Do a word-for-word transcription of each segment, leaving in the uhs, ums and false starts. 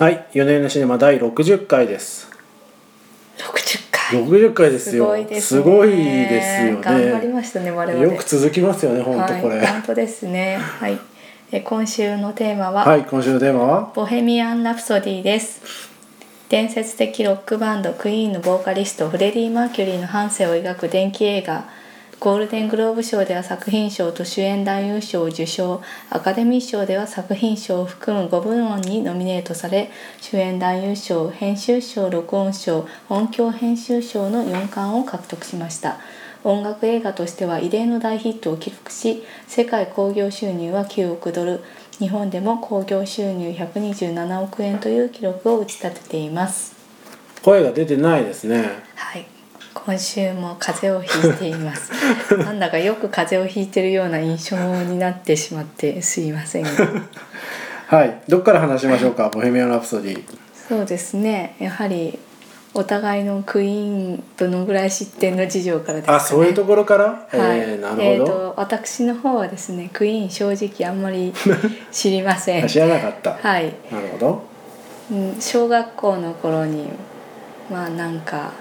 はい、よねんのシネマだいろくじゅっかいです。ろくじゅっかい。ろくじゅっかいですよ。すごいですね。すごいですよね。頑張りましたね我々。よく続きますよね本当これ。はい、本当ですね。はい。え今週のテーマははい今週のテーマはボヘミアン・ラプソディです。伝説的ロックバンドクイーンのボーカリストフレディ・マーキュリーの半生を描く伝記映画。ゴールデングローブ賞では作品賞と主演男優賞を受賞、アカデミー賞では作品賞を含むご部門にノミネートされ、主演男優賞、編集賞、録音賞、音響編集賞のよんかんを獲得しました。音楽映画としては異例の大ヒットを記録し、世界興行収入はきゅうおくドル、日本でも興行収入ひゃくにじゅうななおくえんという記録を打ち立てています。声が出てないですね。はい。今週も風邪をひいていますなんだかよく風邪をひいてるような印象になってしまってすいませんがはい、どっから話しましょうか、はい、ボヘミアン・ラプソディ。そうですね、やはりお互いのクイーンどのぐらい知ってんの事情からですかね。あ、そういうところから、はい、えー、なるほど、えー、と私の方はですねクイーン正直あんまり知りません知らなかった、はい、なるほど、うん、小学校の頃にまあなんか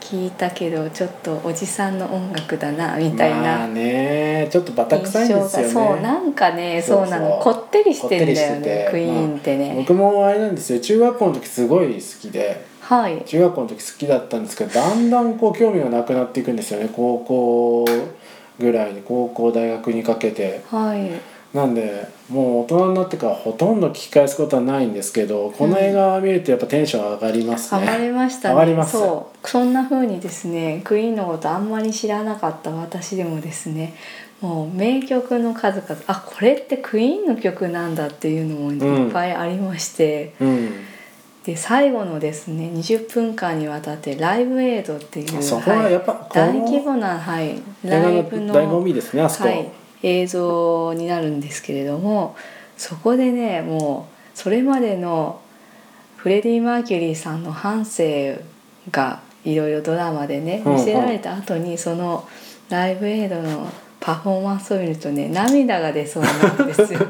聞いたけどちょっとおじさんの音楽だなみたいな、まあね、ちょっとバタ臭いんですよね。そうなんかね、そうなの、こってりしてるんだよねクイーンってね、まあ、僕もあれなんですよ、中学校の時すごい好きで、はい、中学校の時好きだったんですけどだんだんこう興味がなくなっていくんですよね高校ぐらいに、高校大学にかけて、はい、なんでもう大人になってからほとんど聞き返すことはないんですけど、この映画を見るとやっぱテンション上がりますね、うん、上がりましたね。上がります。そう、そんな風にですねクイーンのことあんまり知らなかった私でもですね、もう名曲の数々、あ、これってクイーンの曲なんだっていうのもいっぱいありまして、うんうん、で最後のですねにじゅっぷんかんにわたってライブエイドっていうそこはやっぱ、はい、大規模な、はい、ライブの醍醐味ですね、あそこ、はい、映像になるんですけれども、そこでねもうそれまでのフレディ・マーキュリーさんの半生がいろいろドラマでね見せられた後に、うんうん、そのライブエイドのパフォーマンスを見るとね涙が出そうなんですよ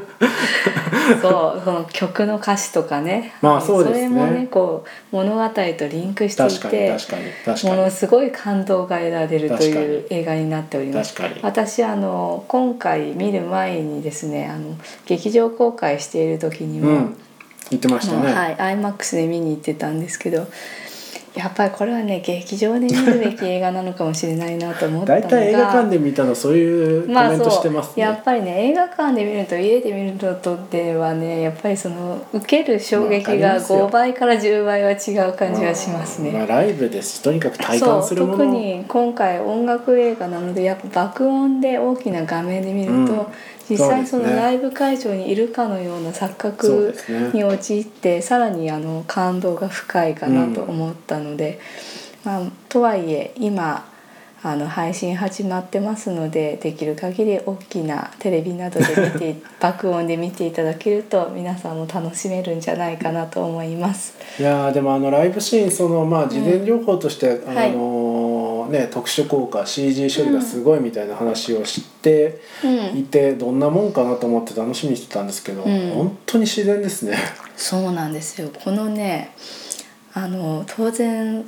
そう、この曲の歌詞とかね、まあ そうですね、それもねこう物語とリンクしていて確かに確かに確かにものすごい感動が得られるという映画になっております。私あの今回見る前にですねあの劇場公開している時にも、うん、言ってましたね、はい、IMAX で見に行ってたんですけど、やっぱりこれはね劇場で見るべき映画なのかもしれないなと思ったのがだいたい映画館で見たのそういうコメントしてますね、まあ、やっぱりね映画館で見ると家で見るのとではねやっぱりその受ける衝撃がごばいからじゅうばいは違う感じがしますね、まあ、ライブですしとにかく体感するもの、そう特に今回音楽映画なのでやっぱ爆音で大きな画面で見ると、うん実際そのライブ会場にいるかのような錯覚に陥って、ね、さらにあの感動が深いかなと思ったので、うんまあ、とはいえ今あの配信始まってますのでできる限り大きなテレビなどで見て爆音で見ていただけると皆さんも楽しめるんじゃないかなと思います。いやでもあのライブシーンその、まあ、事前情報として、うん、あのーね、はい、特殊効果 シージー 処理がすごいみたいな話を知っていて、うん、どんなもんかなと思って楽しみにしてたんですけど、うん、本当に自然ですね。そうなんですよ。このねあの当然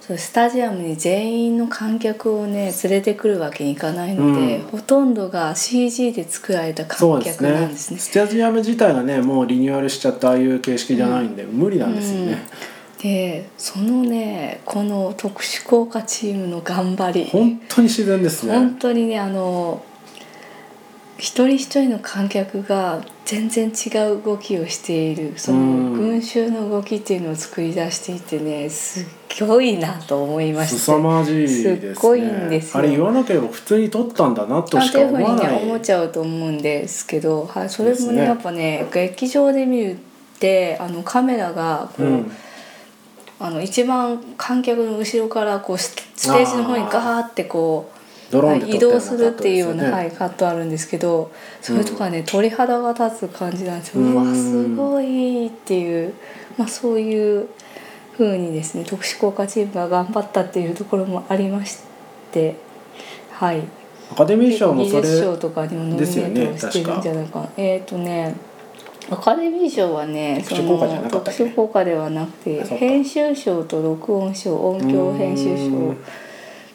スタジアムに全員の観客をね連れてくるわけにいかないので、うん、ほとんどが シージー で作られた観客なんですね。そうですね。スタジアム自体がねもうリニューアルしちゃったああいう形式じゃないんで、うん、無理なんですよね、うん、でそのねこの特殊効果チームの頑張り本当に自然ですね。本当にねあの一人一人の観客が全然違う動きをしているその群衆の動きっていうのを作り出していてねすっごいなと思いました。凄まじいですね。すっごいんですよ。あれ言わなければ普通に撮ったんだなとしか思わないというふうに、ね、思っちゃうと思うんですけど、はい、それも ね, ねやっぱね劇場で見るってあのカメラがこう、うんあの一番観客の後ろからこうステージの方にガーってこうドローンで、はい、移動するっていうような、はい、カットあるんですけどそれとかね、うん、鳥肌が立つ感じなんですよ。うわすごいっていう、まあ、そういう風にですね特殊効果チームが頑張ったっていうところもありまして、はい、アカデミー賞もそれですよね。確かえーとねアカデミー賞はね、特殊効果じゃなかったっけ？特殊効果ではなくて、編集賞と録音賞、音響編集賞っ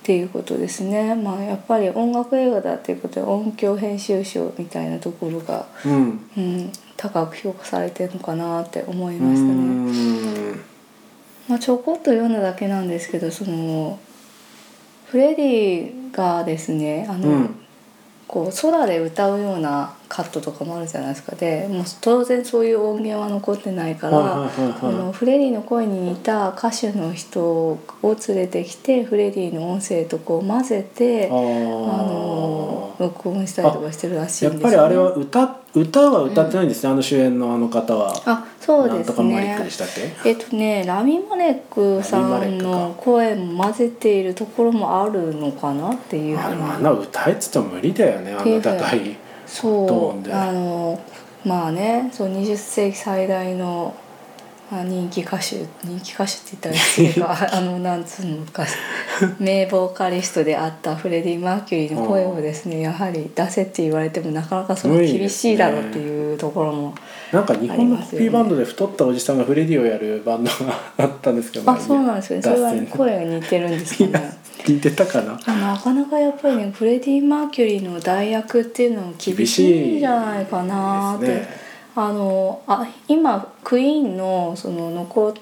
ていうことですね。まあやっぱり音楽映画だっていうことで音響編集賞みたいなところが、うんうん、高く評価されてるのかなって思いましたね。うん、まあ、ちょこっと読んだだけなんですけど、そのフレディがですね、あの、うん、こう空で歌うようなカットとかもあるじゃないですか。でもう当然そういう音源は残ってないから、はいはいはいはい、あのフレディの声に似た歌手の人を連れてきてフレディの音声とこう混ぜてああの録音したりとかしてるらしいんですよね。やっぱりあれは 歌, 歌は歌ってないんですね、うん、あの主演のあの方は。あ、そうですね、なんとかマリックでしたっけ。えっとね、ラミマレックさんの声も混ぜているところもあるのかなっていうふうに。あんな歌えっつっても無理だよね、あの高い。そう、あのまあね、そうにじゅっ世紀最大の人気歌手、人気歌手って言ったら失礼かあのなんつうのか名ボーカリストであったフレディ・マーキュリーの声をですね、やはり出せって言われてもなかなかその厳しいだろうっていうところもありますよね。なんか日本のコピーバンドで太ったおじさんがフレディをやるバンドがあったんですけど、ね、あ、そうなんですよね。それは声が似てるんですかね。似てたかな。なかなかやっぱりね、フレディ・マーキュリーの代役っていうのは厳しいんじゃないかなって、ね、あのあ今クイーン の, その残っ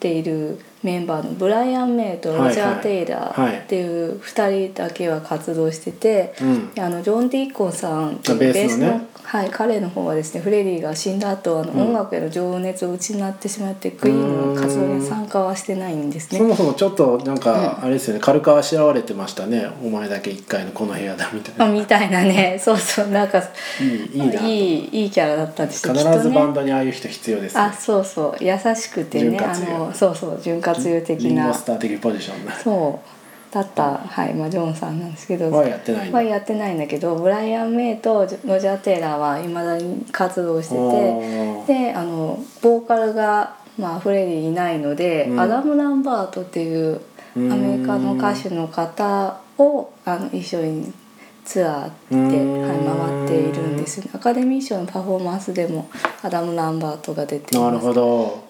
ているメンバーのブライアン・メイとロジャー・テイラーっていうふたりだけは活動してて、はいはい、あのジョン・ディーコンさんっていうベース の, ベースの、ね、はい、彼の方はですね、フレディが死んだ後あの音楽への情熱を失ってしまって、うん、クイーンの活動に参加はしてないんですね。そもそもちょっとなんかあれですよね、うん、軽くあしらわれてましたね。お前だけいっかいのこの部屋だみたいな、あみたいなね。そうそう、なんかい い, い, い, ないいいいキャラだったんですけど、必ずバンドにああいう人必要です、ね、あ、そうそう、優しくてね、あのそうそう、潤滑油的なリンゴスター的ポジションだそうだった、はい、まあ、ジョンさんなんですけど、はやってないんだ、はやってないんだけど、ブライアン・メイとロジャー・テイラーは未だに活動してて、であのボーカルが、まあ、フレディいないので、うん、アダム・ランバートっていうアメリカの歌手の方をあの一緒にツアーで、はい、回っているんですよね。アカデミー賞のパフォーマンスでもアダム・ランバートが出ています。なるほど。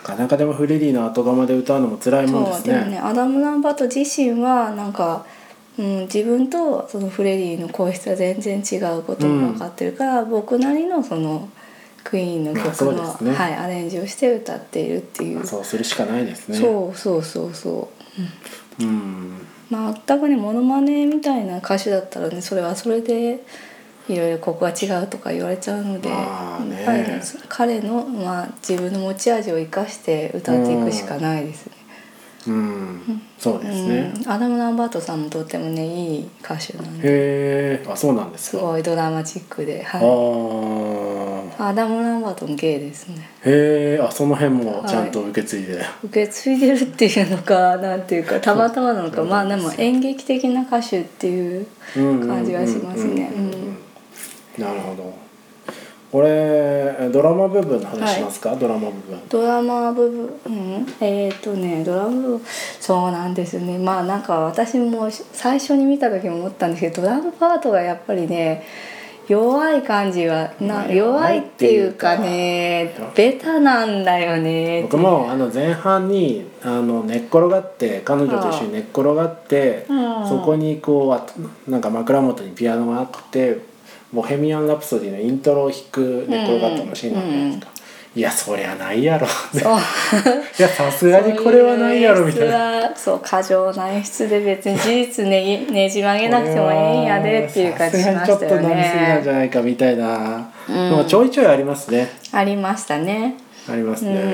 なかなかでもフレディの後釜で歌うのも辛いもんですね。そうでね、アダム・ランバート自身はなんか、うん、自分とそのフレディの声質は全然違うことが分かってるから、うん、僕なりのそのクイーンの曲の、ね、はい、アレンジをして歌っているっていう。そうするしかないですね。そうそうそうそう、うんうん、まあ、全くねモノマネみたいな歌手だったらね、それはそれでいろいろここは違うとか言われちゃうので、まあね、彼の、彼の、まあ、自分の持ち味を生かして歌っていくしかないですね。うん、うん、そうですね、うん、アダム・ランバートさんもとってもねいい歌手なんで。へえ、あ、そうなんですか。すごいドラマチックで、はい、あアダム・ランバートもゲイですね。へえ、あ、その辺もちゃんと受け継いで、はい、受け継いでるっていうのかなんていうかたまたまなのか、まあでも演劇的な歌手っていう感じがしますね。なるほど。これドラマ部分の話しますか、はい、ドラマ部分。ドラマ部分、うん、えーとね、ドラマ部分、そうなんですよね。まあなんか私も最初に見た時も思ったんですけど、ドラムパートがやっぱりね弱い感じはな、弱いっていうかね、ベタなんだよね。僕もあの前半にあの寝っ転がって彼女と一緒に寝っ転がって、うん、そこにこうなんか枕元にピアノがあって。ボヘミアン・ラプソディのイントロを弾く寝っ転がったのシーンなんじゃないですか、うんうん、いやそりゃないやろいやさすがにこれはないやろみたいな、そういう演出は、そう過剰な演出で別に事実 ね, ねじ曲げなくてもええんやでっていう感じしましたよね。さすがにちょっとなりすぎなんじゃないかみたいなのがちょいちょいありますね、うん、ありましたね、ありますね、う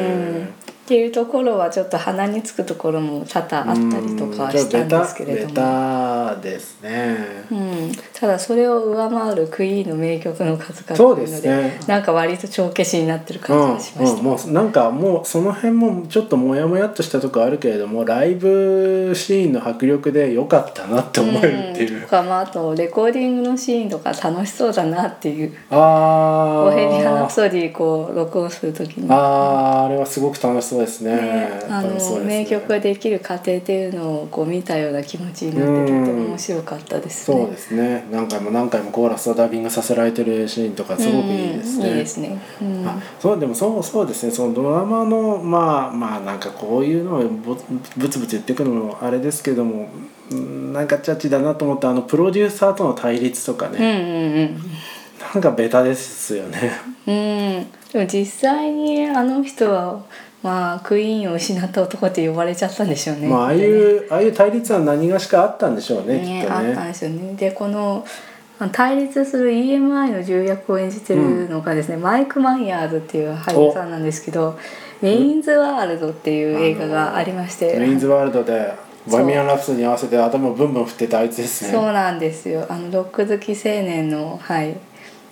んっていうところはちょっと鼻につくところも多々あったりとかしたんですけれども、ベタですね、うん、ただそれを上回るクイーンの名曲の数々というの で, うで、ね、なんか割と帳消しになってる感じがしました、うんうん、もうなんかもうその辺もちょっとモヤモヤっとしたところあるけれども、ライブシーンの迫力で良かったなって思えるっていう、うん、とか、まあ、あとレコーディングのシーンとか楽しそうだなっていう、あボヘミアン・ラプソディこう録音するときに、あ、うん、あれはすごく楽しそうですね。ね、あの名曲ができる過程っていうのをこう見たような気持ちになってとても面白かったですね。そうですね、何回も何回もコーラスをダビングさせられてるシーンとかすごくいいですね。うん、いいですね。うん、あ、そうでもそうそうですね。そのドラマのまあまあなんかこういうのをぶつぶつ言っていくのもあれですけども、なんかチャチだなと思ったあのプロデューサーとの対立とかね、うんうんうん、なんかベタですよね。うん、でも実際にあの人はまあ、クイーンを失った男って呼ばれちゃったんでしょうね。まあ、ああいう、ああいう対立は何がしかあったんでしょうね。ね、きっとね。あったんでしょうね。で、この対立する イーエムアイ の重役を演じてるのがですね、うん、マイク・マイヤーズっていう俳優さんなんですけど、ウィンズ・ワールドっていう映画がありまして、ウィンズ・ワールドでバミアン・ラプソディに合わせて頭をブンブン振ってたあいつですね。そうなんですよ。あのロック好き青年の、はい、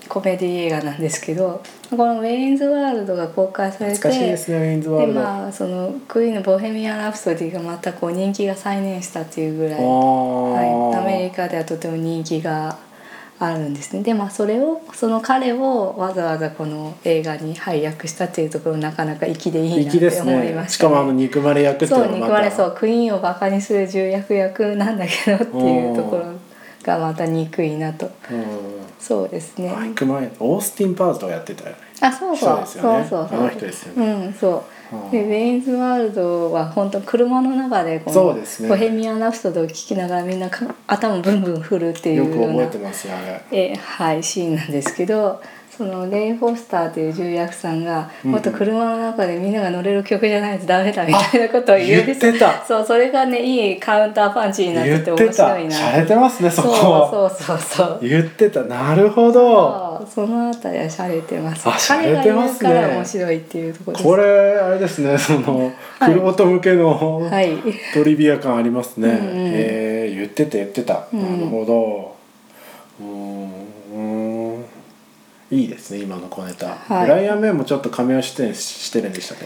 コメディ映画なんですけど、このウェインズワールドが公開されて、懐かしいですね、ウェインズワールド。で、まあそのクイーンのボヘミアン・ラプソディがまたこう人気が再燃したっていうぐらい、はい、アメリカではとても人気があるんですね。で、まあそれをその彼をわざわざこの映画に配役したっていうところなかなか粋でいいなって思いましたね。ね、しかもあの憎まれ役っていうのがまた、そう、憎まれ、そうクイーンをバカにする重役役なんだけどっていうところがまた憎いなと。そうですね。マイク前オースティン・パーズとかやってたよね。あ、そうそうそうそうそう。あの人ですよね。うん、そう。で、ウェインズワールドは本当車の中でこのボヘミアン・ラプソディを聴きながらみんな頭ブンブン振るっていうような、よく覚えてますよね。え、はい、シーンなんですけど。そのレイ・フォスターという重役さんがもっと車の中でみんなが乗れる曲じゃないとダメだみたいなことを言うんです。言ってた。そう、それがね、いいカウンターパンチになってて面白いな。洒落てますね、そこは。そうそうそうそう。言ってた。なるほど。そう、そのあたりは洒落てます。洒落てますね。彼がいるから面白いっていうところです。これあれですね、そのクロート向けの、はい、トリビア感ありますね。うんうん、えー、言ってた言ってた。うん、なるほど。うん。うんいいですね、今の小ネタ。はい、ブライアン・メイもちょっと仮面を出演してるんでしたね。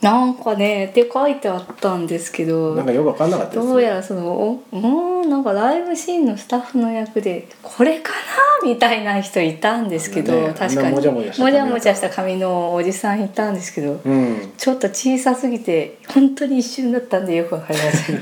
なんかねって書いてあったんですけど、なんかよく分かんなかったですね。どうやらそのおなんかライブシーンのスタッフの役でこれかなみたいな人いたんですけど、ね、確かにもじゃもじゃした髪のおじさんいたんですけど、うん、ちょっと小さすぎて本当に一瞬だったんでよく分かりません。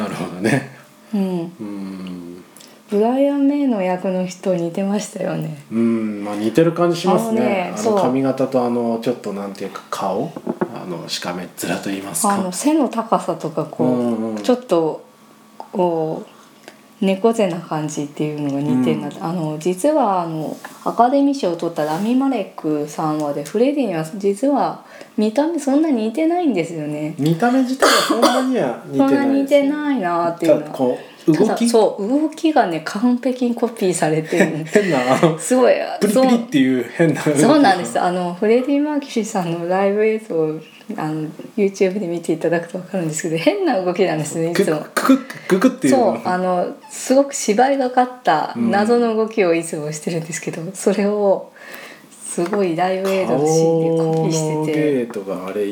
なるほどね。うん。うーん、ブライアン・メイの役の人似てましたよね。うん、まあ、似てる感じしますね。あのね、あの髪型とあのちょっとなんていうか顔、あのしかめっ面と言いますか、あの背の高さとかこう、うんうん、ちょっとこう猫背な感じっていうのが似てるな、うん、あの実はあのアカデミー賞を取ったラミ・マレックさんはでフレディには実は見た目そんなに似てないんですよね。見た目自体はそんなには似てない、ね、そんなに似てないなっていうのは。動きそう動きがね完璧にコピーされてる変なあのすごいプリプリっていう変な動き。そうなんです、あのフレディ・マーキュリーさんのライブ映像をあの YouTube で見ていただくと分かるんですけど、変な動きなんですね、いつもククククっていうの。そう、あのすごく芝居がかった謎の動きをいつもしてるんですけど、うん、それをすごいライブ映像のシーンでコピーしてて、ゲートがあれ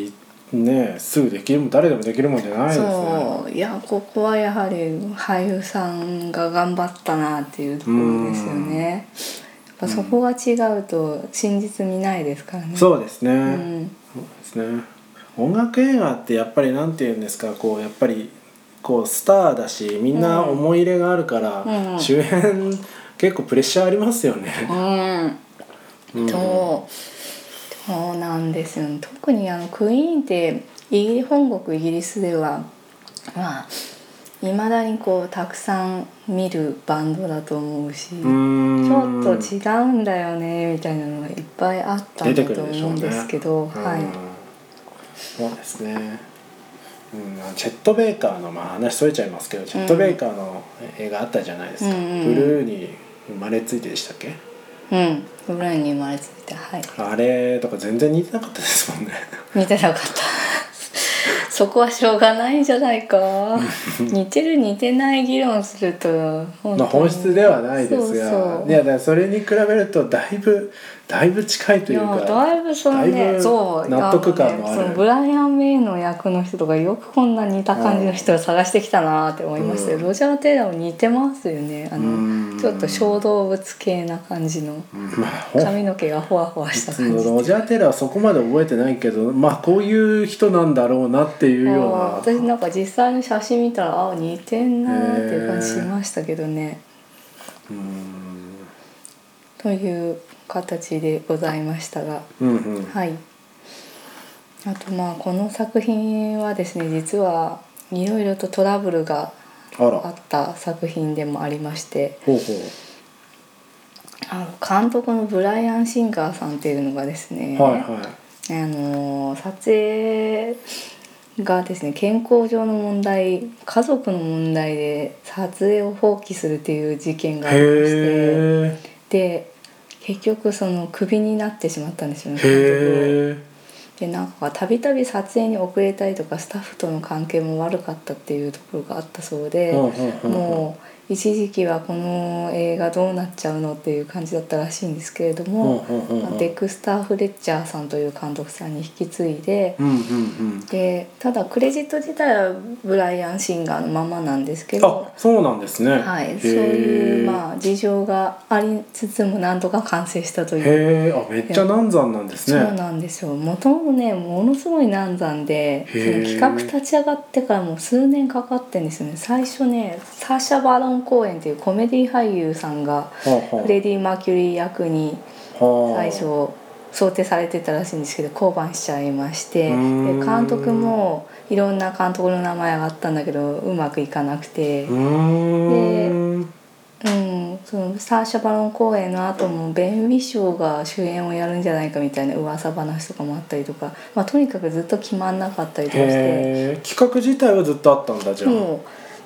ね、すぐできるも誰でもできるもんじゃないですね。そういや、ここはやはり俳優さんが頑張ったなっていうところですよね。やっぱそこが違うと真実見ないですからね。そうですね、うん、そうですね。音楽映画ってやっぱりなんていうんですか、こうやっぱりこうスターだしみんな思い入れがあるから、うんうん、周辺結構プレッシャーありますよね。うん、うん、そうそうなんですよ、ね、特にあのクイーンってイギリ本国イギリスではまあいまだにこうたくさん見るバンドだと思うし、うちょっと違うんだよねみたいなのがいっぱいあったんだと思うんですけど、ね、はい、そうですね、うん、チェット・ベイカーの、まあ、話それちゃいますけど、チェット・ベイカーの映画あったじゃないですか、うん、ブルーに生まれついてでしたっけ。うん、ブラインに生まれついて、はい、あれとか全然似てなかったですもんね。似てなかったそこはしょうがないんじゃないか似てる似てない議論すると本当に、まあ、本質ではないですが、そうそう、いやだからそれに比べるとだいぶだいぶ近いというか、いだいぶそのね、そう納得感のある、ね、そのブライアン・メイの役の人とかよくこんな似た感じの人を探してきたなって思いましたよ。ロジャー・テイラーも似てますよね。あのちょっと小動物系な感じの髪の毛がほわほわした感じ。ロジャー・テイラーはそこまで覚えてないけど、まあこういう人なんだろうなっていうような。私なんか実際の写真見たらあ似てんなっていう感じしましたけどね。うーんという。形でございましたが、うんうん、はい。あとまあこの作品はですね、実はいろいろとトラブルがあった作品でもありまして、ほうほうあの監督のブライアン・シンガーさんっていうのがですね、はいはい、あの撮影がですね、健康上の問題、家族の問題で撮影を放棄するっていう事件がありまして、で結局そのクビになってしまったんですよね。へでなんかたびたび撮影に遅れたりとかスタッフとの関係も悪かったっていうところがあったそうで、うんうんうん、もう一時期はこの映画どうなっちゃうのっていう感じだったらしいんですけれども、うんうんうんうん、デクスター・フレッチャーさんという監督さんに引き継いで、うんうんうん、でただクレジット自体はブライアン・シンガーのままなんですけど、あそうなんですね、はい、そういうまあ事情がありつつもなんとか完成したという。へあめっちゃ難産なんですね。そうなんですよ。元々ねものすごい難産で、その企画立ち上がってからもう数年かかってんですよね。最初ねサーシャ・バロン・コーエンっていうコメディ俳優さんがフレディ・マーキュリー役に最初想定されてたらしいんですけど降板しちゃいまして、で監督もいろんな監督の名前があったんだけどうまくいかなくて、でうん、そのサーシャ・バロン公演の後もベン・ウィショーが主演をやるんじゃないかみたいな噂話とかもあったりとか、まあ、とにかくずっと決まんなかったりとかして。企画自体はずっとあったんだじゃん。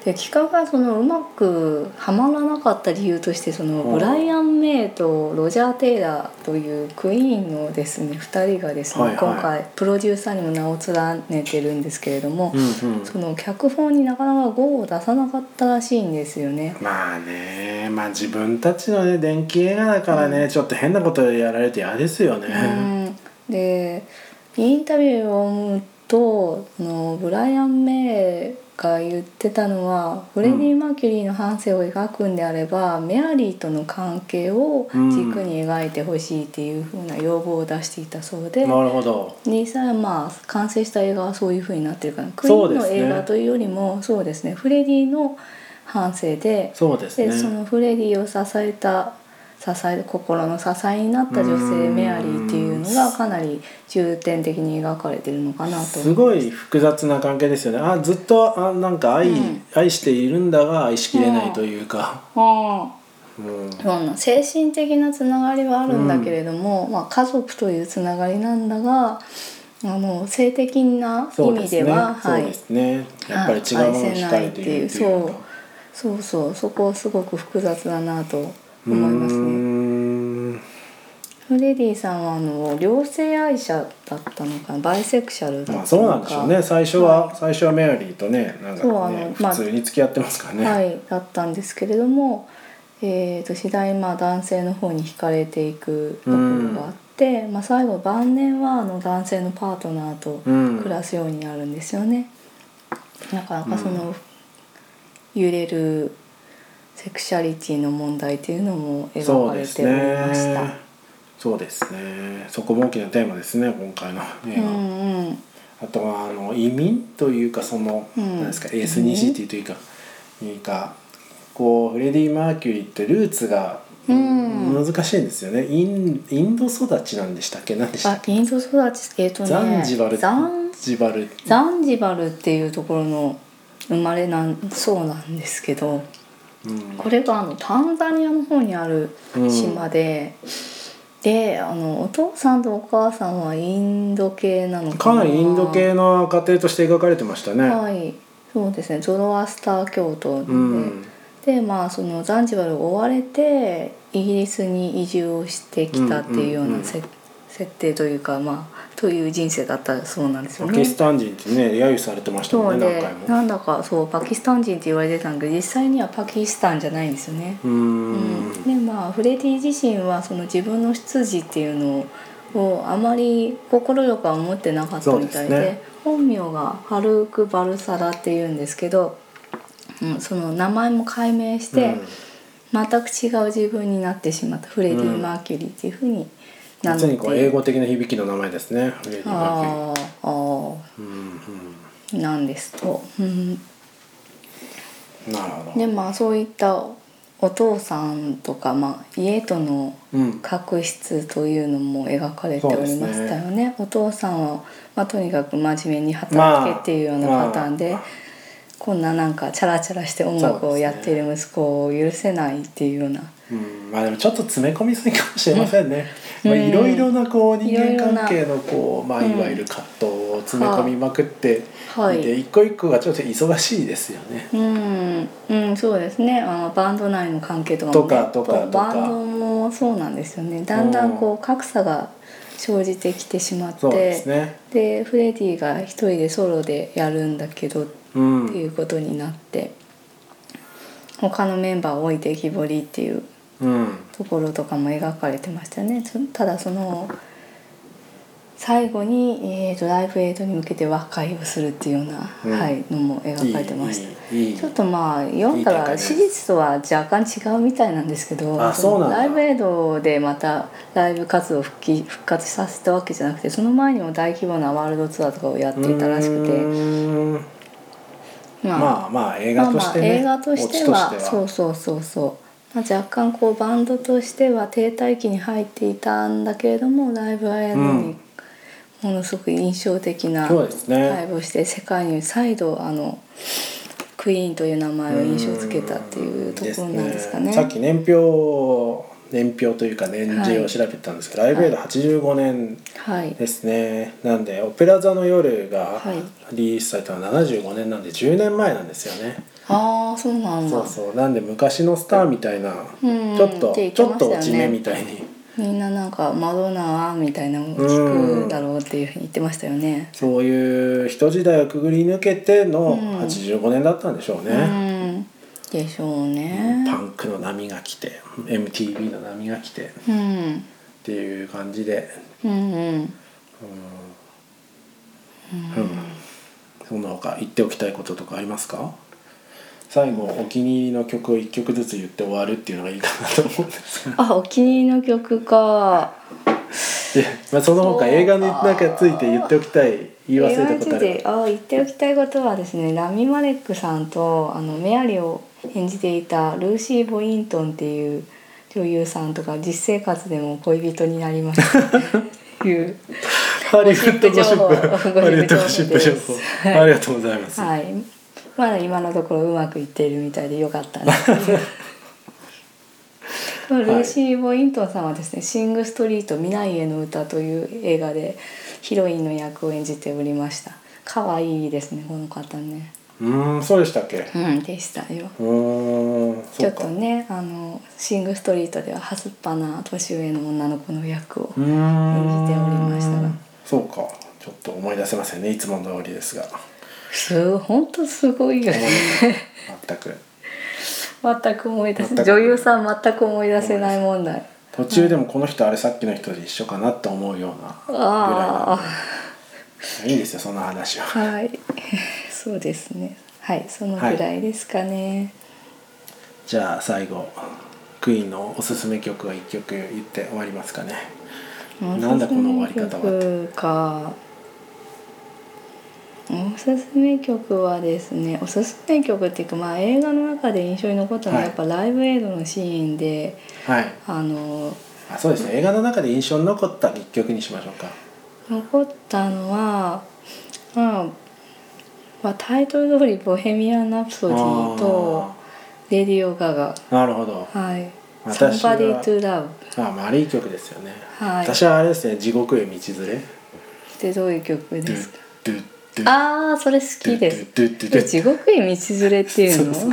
で企画がそのうまくはまらなかった理由として、そのブライアン・メイとロジャー・テイラーというクイーンのですねふたりがですね、はいはい、今回プロデューサーにも名を連ねてるんですけれども、うんうん、その脚本になかなか号を出さなかったらしいんですよね。まあね、まあ、自分たちのね電気映画だからね、うん、ちょっと変なことやられて嫌ですよね、うん、でインタビューを読むとのブライアン・メイが言ってたのは、フレディ・マーキュリーの半生を描くんであれば、うん、メアリーとの関係を軸に描いてほしいっていう風な要望を出していたそうで、うん、なるほど。実際まあ完成した映画はそういう風になってるから、クイーンの映画というよりもそうですね、フレディの半生で、そうですね、でそのフレディを支えた支え心の支えになった女性メアリーっていうのがかなり重点的に描かれてるのかなと思います。すごい複雑な関係ですよね。あずっとあなんか 愛,、うん、愛しているんだが愛しきれないというか、うんうんうん、そうな精神的なつながりはあるんだけれども、うんまあ、家族というつながりなんだがあの性的な意味ではそうですね、はい、やっぱり違うものを光っているというか、そうそうそう、そこはすごく複雑だなと思いますね。うーんフレディさんはあの両性愛者だったのかな、バイセクシャルだったのか、まあ、そうなんでしょうね。最初は、はい、最初はメアリーとねなんかね普通に付き合ってますからね、まあ、はいだったんですけれども、えー、と次第にまあ男性の方に惹かれていくところがあって、まあ、最後晩年はあの男性のパートナーと暮らすようになるんですよね。なかなかその揺れるセクシャリティの問題というのも描かれておりました。そうですね、 そうですね、そこも大きなテーマですね今回の映画、うんうん、あとはあの移民というかその、うん、なんですかエースニシティというか、うん、いいかこうフレディ・マーキュリーってルーツが、うん、難しいんですよね。イン、インド育ちなんでしたっけ、何でしたっけ。あインド育ち、えーとね、ザンジバル、ザンジバル、ザンジバルっていうところの生まれなんそうなんですけど、うん、これがあのタンザニアの方にある島で、うん、であのお父さんとお母さんはインド系なのかな、かなりインド系の家庭として描かれてましたね。はいそうですね、ゾロアスター教徒で、うん、でまあそのザンジバルを追われてイギリスに移住をしてきたっていうような、うんうんうん、設定というかまあという人生だったそうなんですよね。パキスタン人ってね揶揄されてましたもんね、何回も。なんだかそうパキスタン人って言われてたんだけど、実際にはパキスタンじゃないんですよね。うーん、うん、でまあフレディ自身はその自分の出自っていうのをあまり心よくは思ってなかったみたい で, で、ね、本名がハルーク・バルサラっていうんですけど、うん、その名前も改名して、うん、全く違う自分になってしまったフレディ・マーキュリーっていうふうに、んまさにこう英語的な響きの名前ですね。ああ、うんうん、なんですと、うん、なるほど。でまあそういったお父さんとか、まあ、家との確執というのも描かれておりましたよね。うん、ねお父さんは、まあ、とにかく真面目に働けっていうようなパターンで、まあまあ、こんななんかチャラチャラして音楽をやっている息子を許せないっていうような。うん、まあでもちょっと詰め込みすぎかもしれませんね。いろいろなこう人間関係のこう、まあ、いわゆる葛藤を詰め込みまくって、うんはい、で一個一個がちょっと忙しいですよね。うん、うん、そうですね。あのバンド内の関係とかも、ね、とかとかとかバンドもそうなんですよね。だんだんこう格差が生じてきてしまって、うん、そうですね、でフレディが一人でソロでやるんだけど、うん、っていうことになって他のメンバーを置いてきぼりっていううん、ところとかも描かれてましたね。ただその最後に、えー、とライフエイドに向けて和解をするっていうような、うんはい、のも描かれてました。いいいいちょっとまあ読んだら史実とは若干違うみたいなんですけど、あ、そうなんだ。ライフエイドでまたライブ活動を 復, 帰復活させたわけじゃなくて、その前にも大規模なワールドツアーとかをやっていたらしくて、うん、まあ、まあまあ映画としてね、まあ、まあ映画としてはとしてはそうそうそうそう若干こうバンドとしては停滞期に入っていたんだけれども、ライブアイアンにものすごく印象的なライブをして、世界に再度あのクイーンという名前を印象付けたっていうところなんですかね。うん、ですね。さっき年表年表というか年次を調べてたんですけど、はい、ライブエイドはちじゅうごねんですね、はい、なんでオペラ座の夜がリリースされたのはななじゅうごねんなんでじゅうねんまえなんですよね。ああそうなんだ。そうそう、なんで昔のスターみたいな、うん、ちょっと、ね、ちょっと落ち目みたいにみんななんかマドンナみたいなのを聞くだろうっていうふうに言ってましたよね。うん、そういう人時代をくぐり抜けてのはちじゅうごねんだったんでしょうね。うんうんでしょうね。パンクの波が来て エムティーブイ の波が来て、うん、っていう感じで、うんうんうんうん、その他言っておきたいこととかありますか？最後お気に入りの曲をいっきょくずつ言って終わるっていうのがいいかなと思うんですがあ、お気に入りの曲かいや、まあ、その他映画になんかついて言っておきたい言い忘れたことある。あ、言っておきたいことはですね、ラミ・マレックさんとあのメアリーを演じていたルーシー・ボイントンっていう女優さんとか実生活でも恋人になりましたというハリウッドゴシップハリウッドゴシップ情報ありがとうございます、はい、まだ今のところうまくいっているみたいでよかったんですけどルーシー・ボイントンさんはですね、はい、シングストリート未来への歌という映画でヒロインの役を演じておりました。可愛いですねこの方ね。うんそうでしたっけ。うんでしたよ。うんちょっとねあのシングストリートでははすっぱな年上の女の子の役を演じておりましたが、そうかちょっと思い出せませんね、いつもの通りですが。す本当すごいよね全く全く思い出せない女優さん全く思い出せない問題。途中でもこの人あれさっきの人で一緒かなって思うようなぐらいなのでいいんですよその話は。はいそうですね、はいそのぐらいですかね。はい、じゃあ最後クイーンのおすすめ曲はいっきょく言って終わりますかね。なんだこの終わり方は。おすすめ曲はですね、おすすめ曲っていうか、まあ、映画の中で印象に残ったのはやっぱライブエイドのシーンで、はい、あのあそうですね、映画の中で印象に残った一曲にしましょうか。残ったのは、うんまあ、タイトル通りボヘミアン・ラプソディとレディオ・ガガ。なるほど。はい。私は Somebody to Love。あ、まあ、あれいい曲ですよね。はい。私はあれですね、地獄へ道連れ。ってどういう曲ですか。ドゥドゥあーそれ好きです地獄へ道連れっていうのそうそう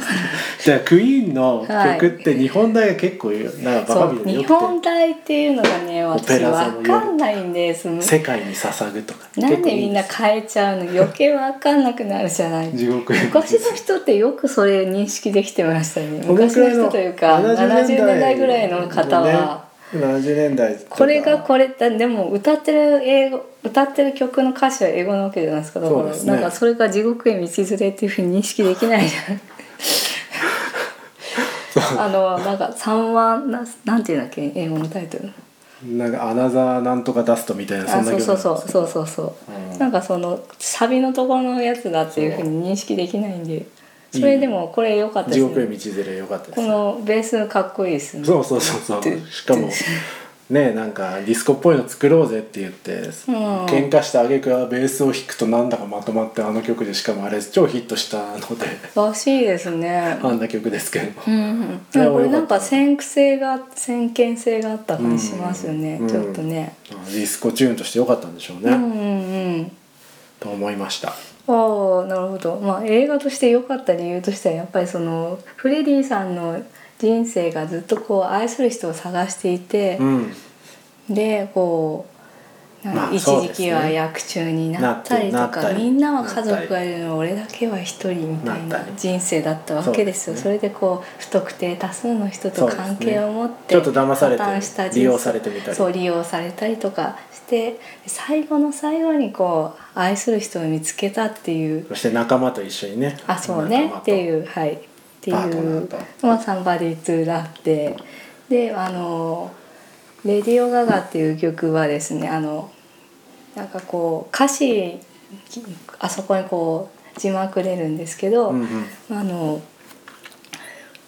じゃあクイーンの曲って日本大が結構なんかバカみたいによくて日本大っていうのがね私分かんないんでその世界に捧ぐとかなんでみんな変えちゃうの余計分かんなくなるじゃない地獄昔の人ってよくそれ認識できてましたね昔の人というかななじゅうねんだいぐらいの方はななじゅうねんだいこれがこれだでも歌ってる英語歌ってる曲の歌詞は英語なわけじゃないですかだからそうですね、なんかそれが地獄へ道連れっていうふうに認識できないじゃんあのなんかさんわんなんていうんだっけ英語のタイトルなんかアナザーなんとかダストみたいなそんな曲なんですけどそうそうそうそうそう、うん、なんかそのサビのところのやつだっていうふうに認識できないんでそれでもこれ良かったですね。地獄へ道連れ良かったです。このベースかっこいいですね。そうそうそうそう。しかもねなんかディスコっぽいの作ろうぜって言って、うん、喧嘩した挙句はベースを弾くとなんだかまとまってあの曲でしかもあれ超ヒットしたので。らしいですね。あんな曲ですけど。うんうん、でもこれなんか先駆性が先見性があった感じしますよね、うんうん。ちょっとね。ディスコチューンとして良かったんでしょうね。うんうんうん、と思いました。ああなるほど、まあ、映画として良かった理由としてはやっぱりそのフレディさんの人生がずっとこう愛する人を探していて、うん、でこうなんか、まあ、一時期は役中になったりとか、ね、みんなは家族がいるの俺だけは一人みたいな人生だったわけですよ そ, うです、ね、それでこう不特定多数の人と関係を持って、ね、ちょっと騙されて利用されてみたりそう利用されたりとかして最後の最後にこう愛する人を見つけたっていうそして仲間と一緒にねあそうねっていうはいっていうまあサンバディトゥーラってであのレディオガガっていう曲はですねあのなんかこう歌詞あそこにこう字幕出るんですけど、うんうん、あの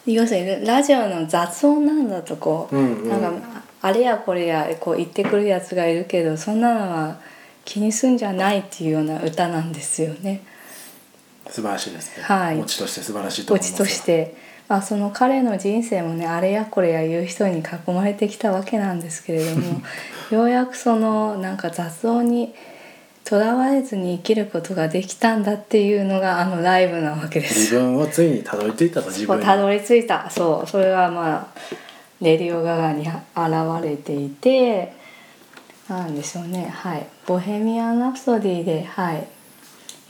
要するにラジオの雑音なんだとこう、うんうん、なんかあれやこれやこう言ってくるやつがいるけどそんなのは気にすんじゃないっていうような歌なんですよね。素晴らしいですね。はい。オチとして素晴らしいと思います。オチとして、まあ、その彼の人生もねあれやこれや言う人に囲まれてきたわけなんですけれどもようやくそのなんか雑音にとらわれずに生きることができたんだっていうのがあのライブなわけです。自分をついにたどり着いたと自分に。たどり着いた。そうそれはまあレディオガガに現れていて。なんでしょうねはい、ボヘミアン・ラプソディで、はい、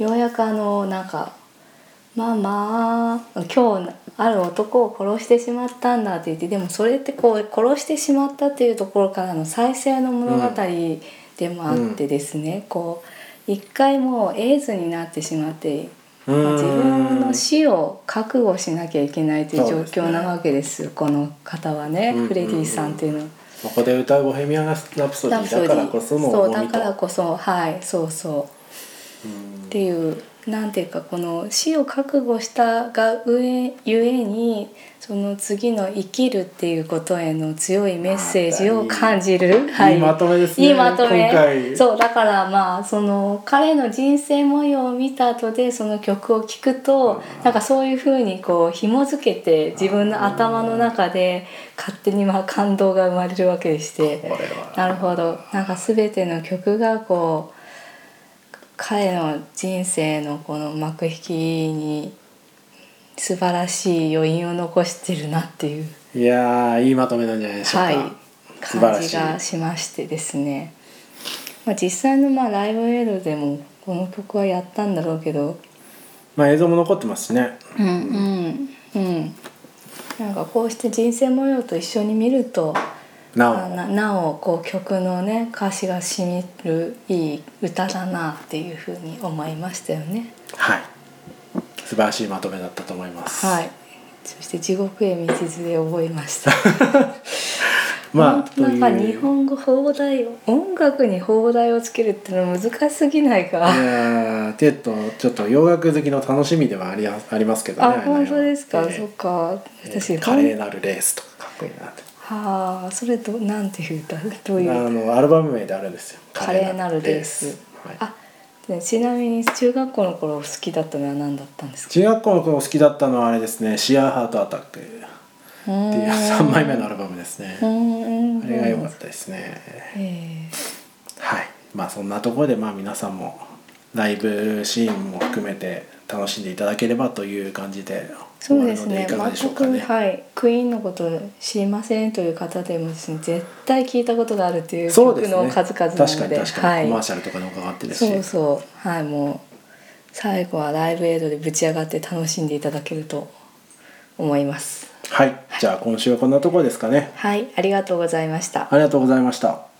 ようやくあのなんかママ今日ある男を殺してしまったんだって言ってでもそれってこう殺してしまったっていうところからの再生の物語でもあってですね、うん、こう一回もうエイズになってしまって、うんまあ、自分の死を覚悟しなきゃいけないという状況なわけです、そうですね、この方はね、うん、フレディさんっていうのは。ここで歌うボヘミアン・ラプソディだからこその重みとそうだからこそはいそうそううんっていうなんていうかこの死を覚悟したが上ゆえにその次の生きるっていうことへの強いメッセージを感じる、はい、いいまとめですねいいまとめ今回そうだからまあその彼の人生模様を見た後でその曲を聴くとなんかそういうふうにこう紐づけて自分の頭の中で勝手にまあ感動が生まれるわけでしてなるほどなんか全ての曲がこう彼の人生のこの幕引きに素晴らしい余韻を残してるなっていういやーいいまとめなんじゃないでしょうか、はい、感じがしましてですね、まあ、実際のまあライブエールでもこの曲はやったんだろうけど、まあ、映像も残ってますしねうんうんうんなんかこうして人生模様と一緒に見るとな お, な, なおこう曲のね歌詞がしみるいい歌だなっていうふうに思いましたよねはい素晴らしいまとめだったと思いますはいそして地獄へ道連れ覚えましたまあなんか日本語放題音楽に放題をつけるってのは難しすぎないかいやちょっとちょっと洋楽好きの楽しみではありありますけどねあ本当ですか、えー、そっか私、えー、華麗なるレースとかかっこいいなってあそれとなんていう歌どういう歌あのアルバム名であるんですよ華麗なるレース、はい、あちなみに中学校の頃好きだったのは何だったんですか中学校の頃好きだったのはあれですねシアーハートアタックっていうさんまいめのアルバムですねあれが良かったですね、えー、はいまあそんなところでまあ皆さんもライブシーンも含めて楽しんでいただければという感じで。そうですね、ででしょうかね、全く、はい、クイーンのこと知りませんという方でもですね、絶対聞いたことがあるという曲の数々なので、そうですね、確かに確かに、はい、コマーシャルとかでも伺ってですし、そうそう、はい、もう最後はライブエイドでぶち上がって楽しんでいただけると思います。はい、はい、じゃあ今週はこんなところですかね。はい、ありがとうございました。ありがとうございました。